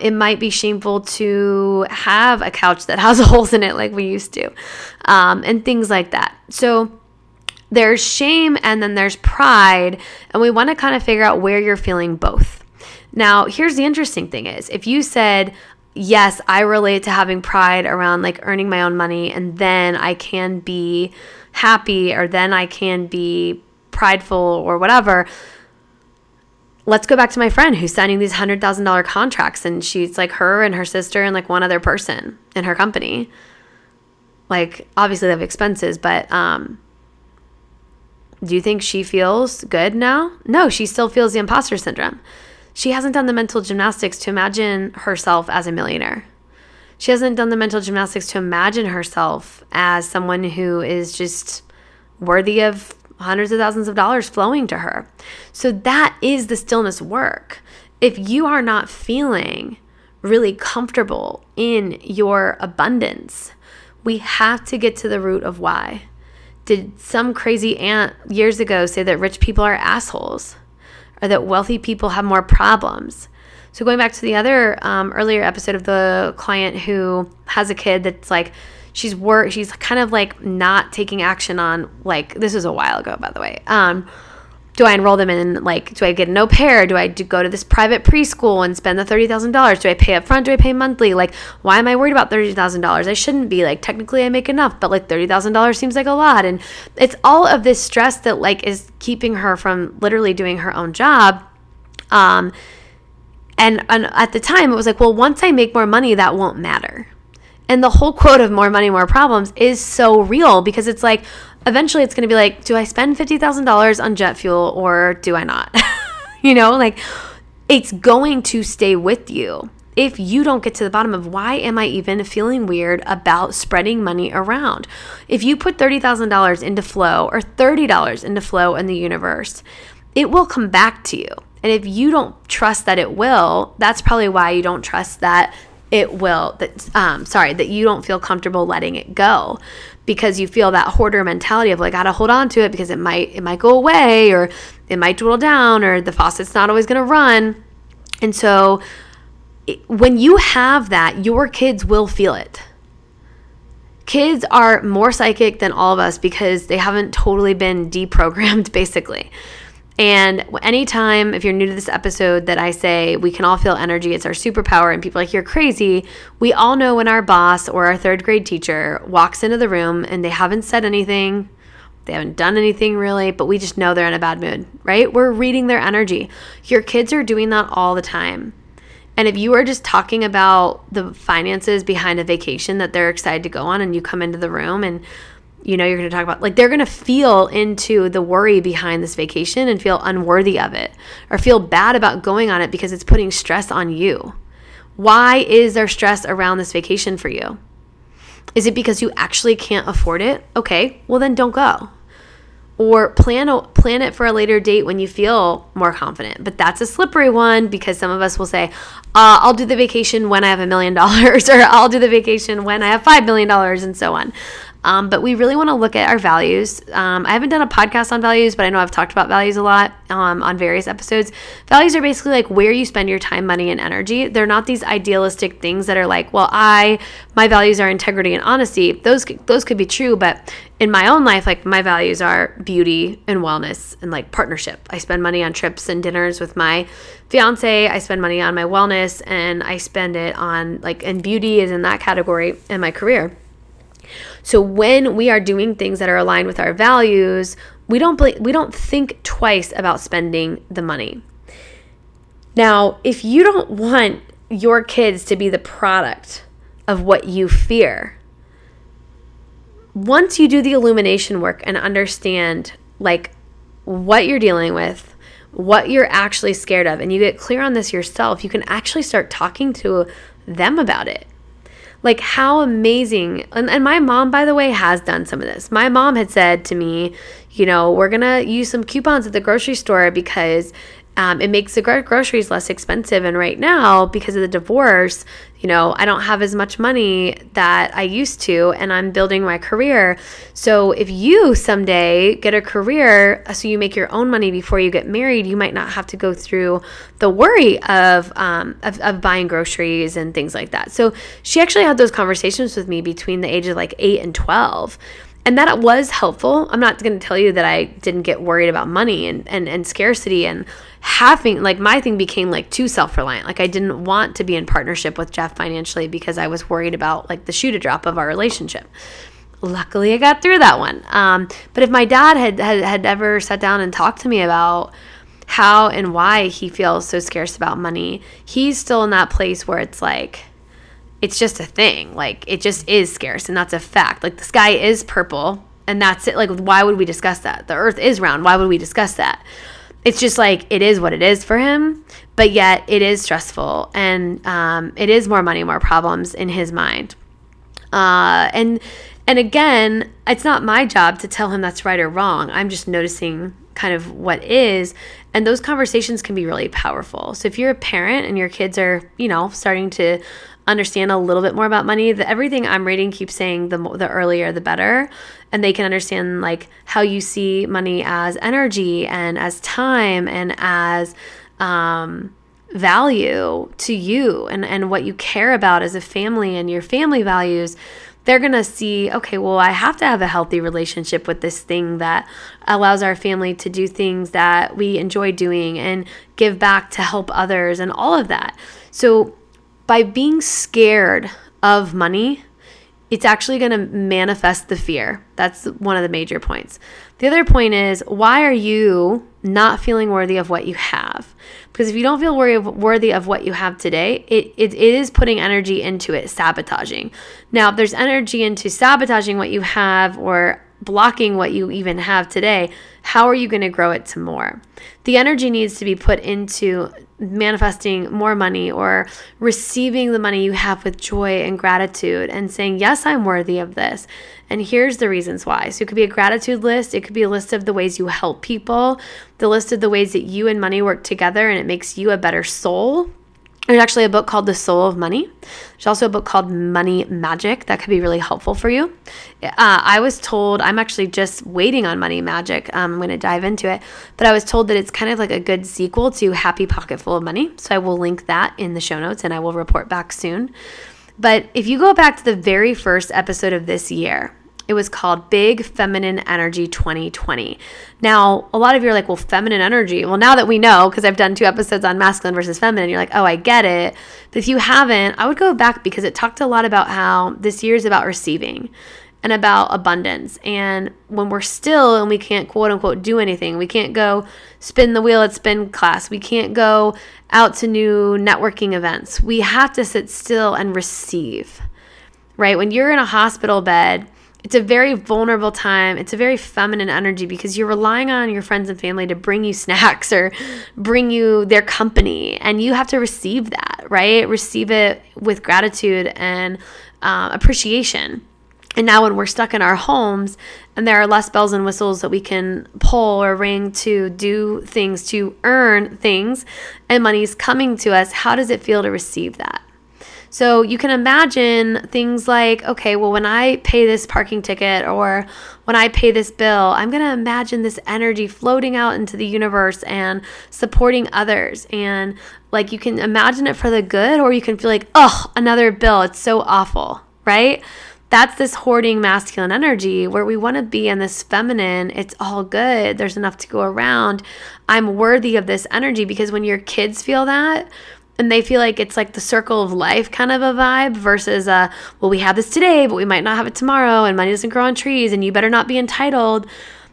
It might be shameful to have a couch that has holes in it like we used to, and things like that. So there's shame and then there's pride, and we want to kind of figure out where you're feeling both. Now, here's the interesting thing is if you said, yes, I relate to having pride around like earning my own money and then I can be happy or then I can be prideful or whatever. Let's go back to my friend who's signing these $100,000 contracts and she's like her and her sister and like one other person in her company. Like obviously they have expenses, but do you think she feels good now? No, she still feels the imposter syndrome. She hasn't done the mental gymnastics to imagine herself as a millionaire. She hasn't done the mental gymnastics to imagine herself as someone who is just worthy of hundreds of thousands of dollars flowing to her. So that is the stillness work. If you are not feeling really comfortable in your abundance, we have to get to the root of why. Did some crazy aunt years ago say that rich people are assholes? Or that wealthy people have more problems. So going back to the other earlier episode of the client who has a kid that's like, she's kind of like not taking action on, like, this was a while ago, by the way. Do I enroll them in, like, do I get an au pair? Do I go to this private preschool and spend the $30,000? Do I pay up front? Do I pay monthly? Like, why am I worried about $30,000? I shouldn't be. Like, technically I make enough, but, like, $30,000 seems like a lot. And it's all of this stress that, like, is keeping her from literally doing her own job. And at the time it was like, well, once I make more money, that won't matter. And the whole quote of more money, more problems is so real because it's like, eventually it's going to be like, do I spend $50,000 on jet fuel or do I not? You know, like it's going to stay with you if you don't get to the bottom of why am I even feeling weird about spreading money around? If you put $30,000 into flow or $30 into flow in the universe, it will come back to you. And if you don't trust that it will, that's probably why you don't trust that it will, that you don't feel comfortable letting it go. Because you feel that hoarder mentality of like, I gotta hold on to it because it might go away or it might dwindle down or the faucet's not always gonna run. And so when you have that, your kids will feel it. Kids are more psychic than all of us because they haven't totally been deprogrammed basically. And anytime, if you're new to this episode, that I say we can all feel energy, it's our superpower, and people are like, you're crazy, we all know when our boss or our third grade teacher walks into the room and they haven't said anything, they haven't done anything really, but we just know they're in a bad mood, right? We're reading their energy. Your kids are doing that all the time. And if you are just talking about the finances behind a vacation that they're excited to go on and you come into the room and you know, you're going to talk about, like, they're going to feel into the worry behind this vacation and feel unworthy of it or feel bad about going on it because it's putting stress on you. Why is there stress around this vacation for you? Is it because you actually can't afford it? Okay, well then don't go. Or plan it for a later date when you feel more confident. But that's a slippery one because some of us will say, I'll do the vacation when I have $1 million or I'll do the vacation when I have $5 million and so on. But we really want to look at our values. I haven't done a podcast on values, but I know I've talked about values a lot on various episodes. Values are basically like where you spend your time, money, and energy. They're not these idealistic things that are like, well, my values are integrity and honesty. Those could be true, but in my own life, like my values are beauty and wellness and like partnership. I spend money on trips and dinners with my fiance. I spend money on my wellness and I spend it on like, and beauty is in that category and my career. So when we are doing things that are aligned with our values, we don't think twice about spending the money. Now, if you don't want your kids to be the product of what you fear, once you do the illumination work and understand like what you're dealing with, what you're actually scared of, and you get clear on this yourself, you can actually start talking to them about it. Like, how amazing. And my mom, by the way, has done some of this. My mom had said to me, you know, we're going to use some coupons at the grocery store because it makes the groceries less expensive. And right now, because of the divorce, you know, I don't have as much money that I used to, and I'm building my career. So if you someday get a career, so you make your own money before you get married, you might not have to go through the worry of buying groceries and things like that. So she actually had those conversations with me between the age of like 8 and 12. And that was helpful. I'm not going to tell you that I didn't get worried about money and scarcity and having, like, my thing became like too self-reliant. Like, I didn't want to be in partnership with Jeff financially because I was worried about like the shoe to drop of our relationship. Luckily, I got through that one. But if my dad had ever sat down and talked to me about how and why he feels so scarce about money, he's still in that place where it's like, it's just a thing. Like, it just is scarce, and that's a fact. Like, the sky is purple, and that's it. Like, why would we discuss that? The earth is round. Why would we discuss that? It's just like, it is what it is for him, but yet it is stressful, and it is more money, more problems in his mind. And again, it's not my job to tell him that's right or wrong. I'm just noticing kind of what is, and those conversations can be really powerful. So if you're a parent and your kids are, you know, starting to understand a little bit more about money, everything I'm reading keeps saying the earlier the better, and they can understand like how you see money as energy and as time and as value to you and what you care about as a family and your family values. They're going to see, okay, well, I have to have a healthy relationship with this thing that allows our family to do things that we enjoy doing and give back to help others and all of that. So by being scared of money, it's actually going to manifest the fear. That's one of the major points. The other point is, why are you not feeling worthy of what you have? Because if you don't feel worthy of what you have today, it is putting energy into it, sabotaging. Now, if there's energy into sabotaging what you have or blocking what you even have today, how are you going to grow it to more? The energy needs to be put into manifesting more money or receiving the money you have with joy and gratitude and saying, yes, I'm worthy of this. And here's the reasons why. So it could be a gratitude list. It could be a list of the ways you help people, the list of the ways that you and money work together and it makes you a better soul. There's actually a book called The Soul of Money. There's also a book called Money Magic that could be really helpful for you. I was told, I'm actually just waiting on Money Magic. I'm going to dive into it. But I was told that it's kind of like a good sequel to Happy Pocket Full of Money. So I will link that in the show notes and I will report back soon. But if you go back to the very first episode of this year, it was called Big Feminine Energy 2020. Now, a lot of you are like, well, feminine energy. Well, now that we know, because I've done 2 episodes on masculine versus feminine, you're like, oh, I get it. But if you haven't, I would go back because it talked a lot about how this year is about receiving and about abundance. And when we're still and we can't, quote unquote, do anything, we can't go spin the wheel at spin class. We can't go out to new networking events. We have to sit still and receive, right? When you're in a hospital bed, it's a very vulnerable time. It's a very feminine energy because you're relying on your friends and family to bring you snacks or bring you their company. And you have to receive that, right? Receive it with gratitude and appreciation. And now when we're stuck in our homes and there are less bells and whistles that we can pull or ring to do things, to earn things, and money's coming to us, how does it feel to receive that? So you can imagine things like, okay, well, when I pay this parking ticket or when I pay this bill, I'm going to imagine this energy floating out into the universe and supporting others. And like, you can imagine it for the good, or you can feel like, oh, another bill. It's so awful, right? That's this hoarding masculine energy where we want to be in this feminine, it's all good. There's enough to go around. I'm worthy of this energy, because when your kids feel that, and they feel like it's like the circle of life kind of a vibe versus well, we have this today, but we might not have it tomorrow, and money doesn't grow on trees, and you better not be entitled.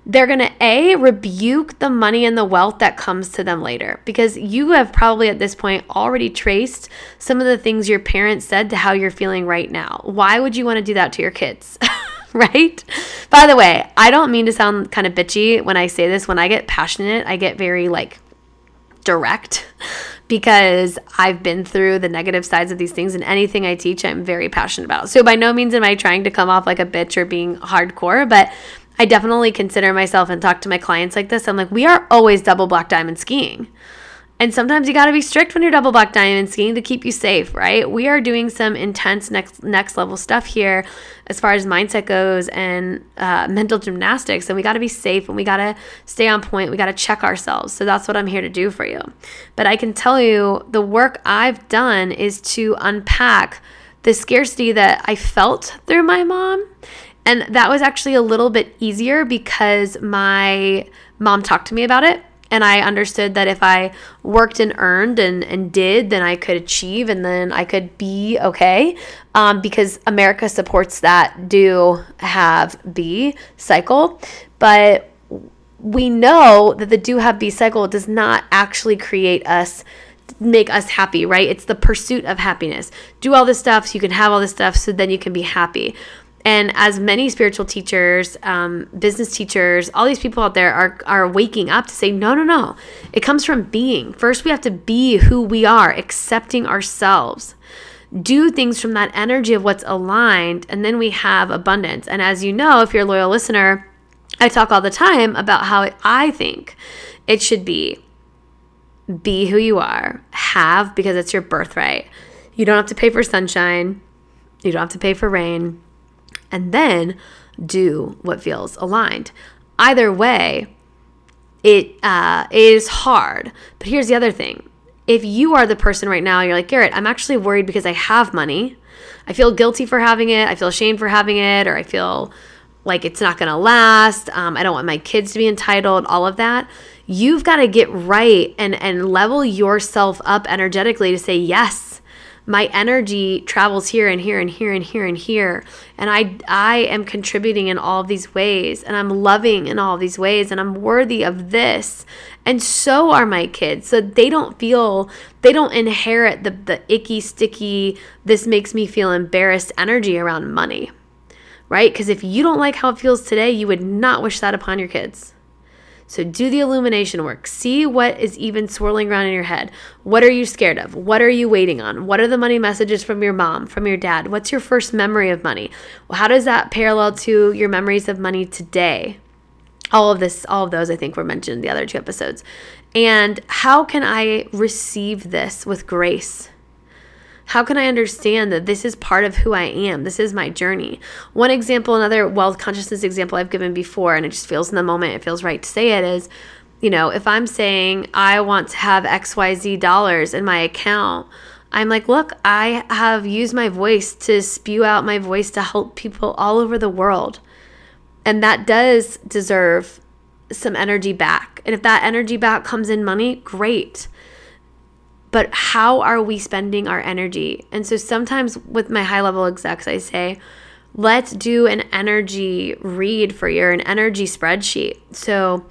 They're going to rebuke the money and the wealth that comes to them later, because you have probably at this point already traced some of the things your parents said to how you're feeling right now. Why would you want to do that to your kids? Right? By the way, I don't mean to sound kind of bitchy when I say this. When I get passionate, I get very like direct because I've been through the negative sides of these things, and anything I teach, I'm very passionate about. So by no means am I trying to come off like a bitch or being hardcore, but I definitely consider myself and talk to my clients like this. I'm like, we are always double black diamond skiing. And sometimes you got to be strict when you're double black diamond skiing to keep you safe, right? We are doing some intense next level stuff here as far as mindset goes and mental gymnastics. And we got to be safe and we got to stay on point. We got to check ourselves. So that's what I'm here to do for you. But I can tell you the work I've done is to unpack the scarcity that I felt through my mom. And that was actually a little bit easier because my mom talked to me about it. And I understood that if I worked and earned and did, then I could achieve and then I could be okay, because America supports that do, have, be cycle. But we know that the do, have, be cycle does not actually create us, make us happy, right? It's the pursuit of happiness. Do all this stuff so you can have all this stuff so then you can be happy. And as many spiritual teachers, business teachers, all these people out there are waking up to say, no, no, no. It comes from being. First, we have to be who we are, accepting ourselves. Do things from that energy of what's aligned, and then we have abundance. And as you know, if you're a loyal listener, I talk all the time about how I think it should be who you are, have, because it's your birthright. You don't have to pay for sunshine. You don't have to pay for rain. And then do what feels aligned. Either way, it is hard. But here's the other thing. If you are the person right now, you're like, Garrett, I'm actually worried because I have money. I feel guilty for having it. I feel ashamed for having it. Or I feel like it's not going to last. I don't want my kids to be entitled, all of that. You've got to get right and level yourself up energetically to say, yes, my energy travels here and here and here and here and here. And I am contributing in all of these ways. And I'm loving in all of these ways. And I'm worthy of this. And so are my kids. So they don't feel, they don't inherit the icky, sticky, this makes me feel embarrassed energy around money, right? Because if you don't like how it feels today, you would not wish that upon your kids. So do the illumination work. See what is even swirling around in your head. What are you scared of? What are you waiting on? What are the money messages from your mom, from your dad? What's your first memory of money? Well, how does that parallel to your memories of money today? All of this, all of those I think were mentioned in the other two episodes. And how can I receive this with grace? How can I understand that this is part of who I am? This is my journey. One example, another wealth consciousness example I've given before, and it just feels in the moment, it feels right to say it is, you know, if I'm saying I want to have XYZ dollars in my account, I'm like, look, I have used my voice to spew out my voice to help people all over the world. And that does deserve some energy back. And if that energy back comes in money, great. But how are we spending our energy? And so sometimes with my high-level execs, I say, let's do an energy read for your, an energy spreadsheet. So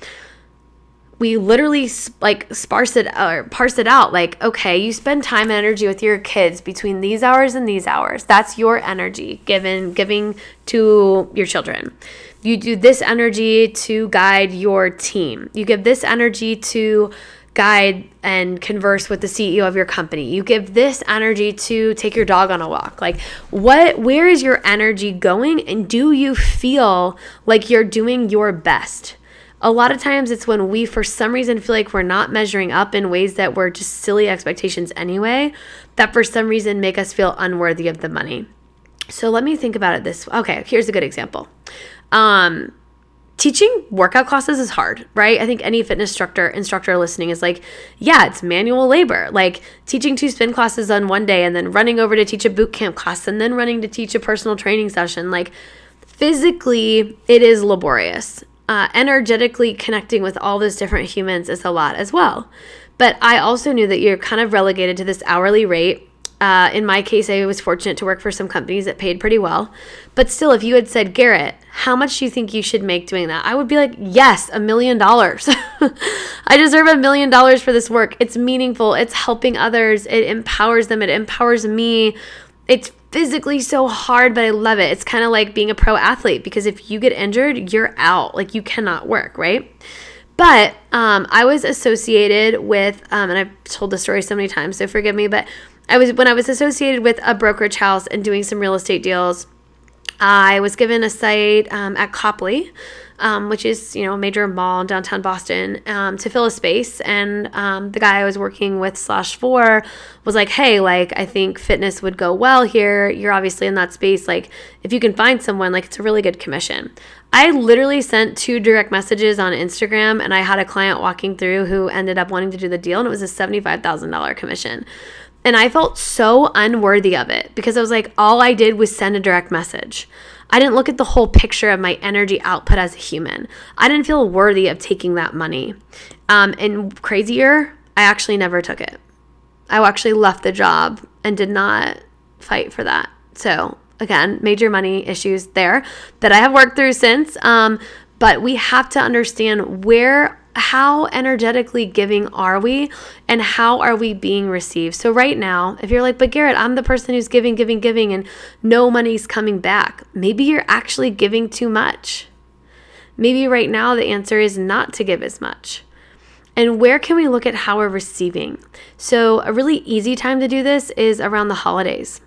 we literally like parse it out. Like, okay, you spend time and energy with your kids between these hours and these hours. That's your energy giving to your children. You do this energy to guide your team. You give this energy to guide and converse with the CEO of your company. You give this energy to take your dog on a walk. Like, where is your energy going? And do you feel like you're doing your best? A lot of times it's when we, for some reason, feel like we're not measuring up in ways that were just silly expectations anyway, that for some reason make us feel unworthy of the money. So let me think about it this way. Okay, here's a good example. Teaching workout classes is hard, right? I think any fitness instructor listening is like, yeah, it's manual labor. Like teaching two spin classes on one day and then running over to teach a boot camp class and then running to teach a personal training session. Like physically, it is laborious. Energetically connecting with all those different humans is a lot as well. But I also knew that you're kind of relegated to this hourly rate. In my case, I was fortunate to work for some companies that paid pretty well. But still, if you had said, Garrett, how much do you think you should make doing that? I would be like, yes, $1 million. I deserve $1 million for this work. It's meaningful. It's helping others. It empowers them. It empowers me. It's physically so hard, but I love it. It's kind of like being a pro athlete because if you get injured, you're out. Like you cannot work, right? But I was associated with, and I've told the story so many times, so forgive me, but when I was associated with a brokerage house and doing some real estate deals, I was given a site at Copley, which is, a major mall in downtown Boston, to fill a space. And the guy I was working with /for was like, hey, I think fitness would go well here. You're obviously in that space. If you can find someone, it's a really good commission. I literally sent 2 direct messages on Instagram, and I had a client walking through who ended up wanting to do the deal, and it was a $75,000 commission. And I felt so unworthy of it because I was like, all I did was send a direct message. I didn't look at the whole picture of my energy output as a human. I didn't feel worthy of taking that money. And crazier, I actually never took it. I actually left the job and did not fight for that. So again, major money issues there that I have worked through since. But we have to understand how energetically giving are we, and how are we being received? So right now, if you're like, but Garrett, I'm the person who's giving, and no money's coming back. Maybe you're actually giving too much. Maybe right now the answer is not to give as much. And where can we look at how we're receiving? So a really easy time to do this is around the holidays.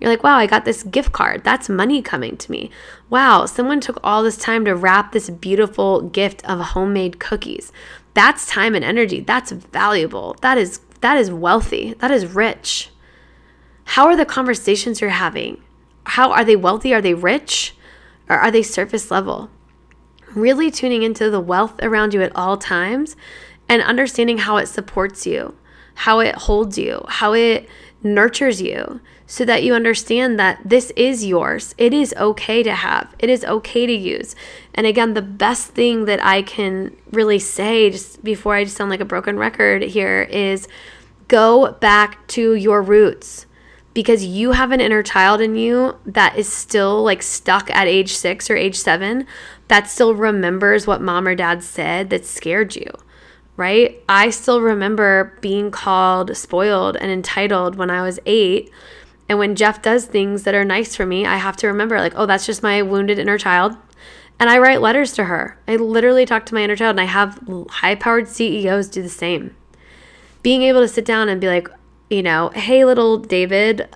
You're like, wow, I got this gift card. That's money coming to me. Wow, someone took all this time to wrap this beautiful gift of homemade cookies. That's time and energy. That's valuable. That is wealthy. That is rich. How are the conversations you're having? How are they wealthy? Are they rich? Or are they surface level? Really tuning into the wealth around you at all times and understanding how it supports you, how it holds you, how it nurtures you, so that you understand that this is yours. It is okay to have. It is okay to use. And again, the best thing that I can really say just before I sound like a broken record here is go back to your roots, because you have an inner child in you that is still stuck at age 6 or age 7 that still remembers what mom or dad said that scared you. Right? I still remember being called spoiled and entitled when I was 8. And when Jeff does things that are nice for me, I have to remember oh, that's just my wounded inner child. And I write letters to her. I literally talk to my inner child, and I have high-powered CEOs do the same. Being able to sit down and be hey, little David,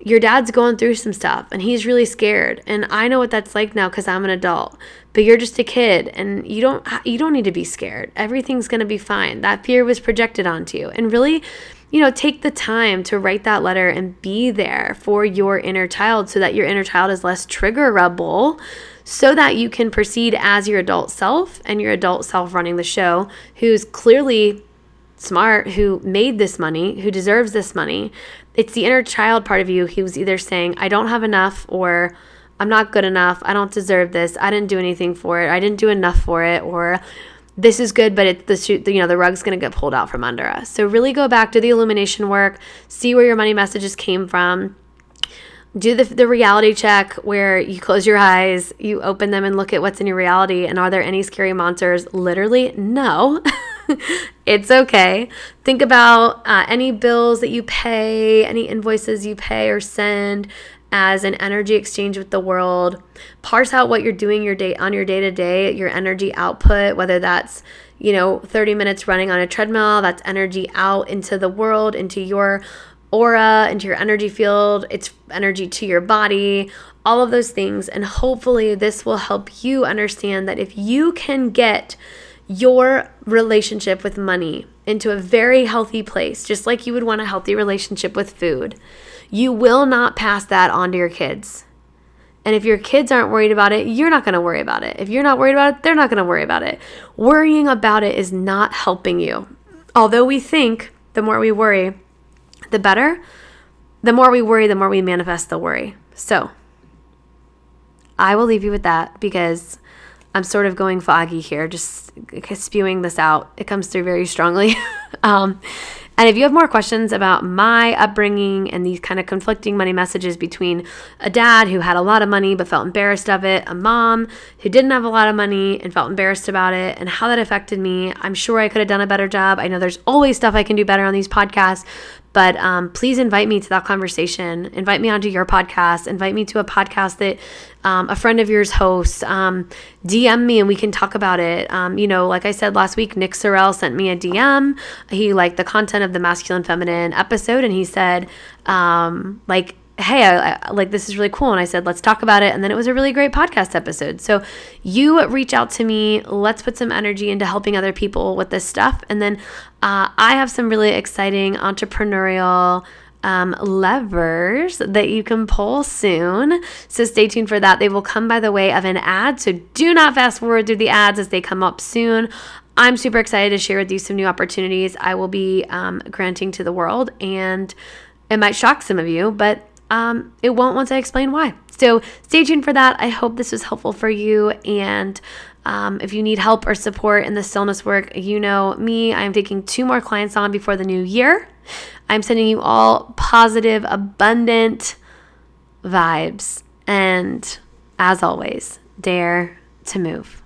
your dad's going through some stuff and he's really scared. And I know what that's like now because I'm an adult, but you're just a kid and you don't need to be scared. Everything's going to be fine. That fear was projected onto you. And really, take the time to write that letter and be there for your inner child so that your inner child is less triggerable, so that you can proceed as your adult self and your adult self running the show, who's clearly smart, who made this money, who deserves this money. It's the inner child part of you who's either saying, I don't have enough, or I'm not good enough, I don't deserve this, I didn't do anything for it, I didn't do enough for it, or this is good, but the rug's going to get pulled out from under us. So really go back to the illumination work, see where your money messages came from. Do the reality check where you close your eyes, you open them and look at what's in your reality, and are there any scary monsters? Literally, no. It's okay. Think about any bills that you pay, any invoices you pay or send as an energy exchange with the world. Parse out what you're doing your day-to-day, your energy output, whether that's 30 minutes running on a treadmill, that's energy out into the world, into your aura, into your energy field, it's energy to your body, all of those things. And hopefully this will help you understand that if you can get your relationship with money into a very healthy place, just like you would want a healthy relationship with food, you will not pass that on to your kids. And if your kids aren't worried about it, you're not going to worry about it. If you're not worried about it, they're not going to worry about it. Worrying about it is not helping you. Although we think the more we worry, the better. The more we worry, the more we manifest the worry. So I will leave you with that, because I'm sort of going foggy here, just spewing this out. It comes through very strongly. And if you have more questions about my upbringing and these kind of conflicting money messages between a dad who had a lot of money but felt embarrassed of it, a mom who didn't have a lot of money and felt embarrassed about it, and how that affected me, I'm sure I could have done a better job. I know there's always stuff I can do better on these podcasts, But please invite me to that conversation. Invite me onto your podcast. Invite me to a podcast that a friend of yours hosts. DM me and we can talk about it. You know, like I said last week, Nick Sorrell sent me a DM. He liked the content of the Masculine Feminine episode, and he said, like, hey, I this is really cool. And I said, let's talk about it. And then it was a really great podcast episode. So you reach out to me. Let's put some energy into helping other people with this stuff. And then I have some really exciting entrepreneurial levers that you can pull soon. So stay tuned for that. They will come by the way of an ad. So do not fast forward through the ads as they come up soon. I'm super excited to share with you some new opportunities I will be granting to the world. And it might shock some of you, but it won't once I explain why. So stay tuned for that. I hope this was helpful for you. And if you need help or support in the stillness work, you know me. I'm taking 2 more clients on before the new year. I'm sending you all positive, abundant vibes. And as always, dare to move.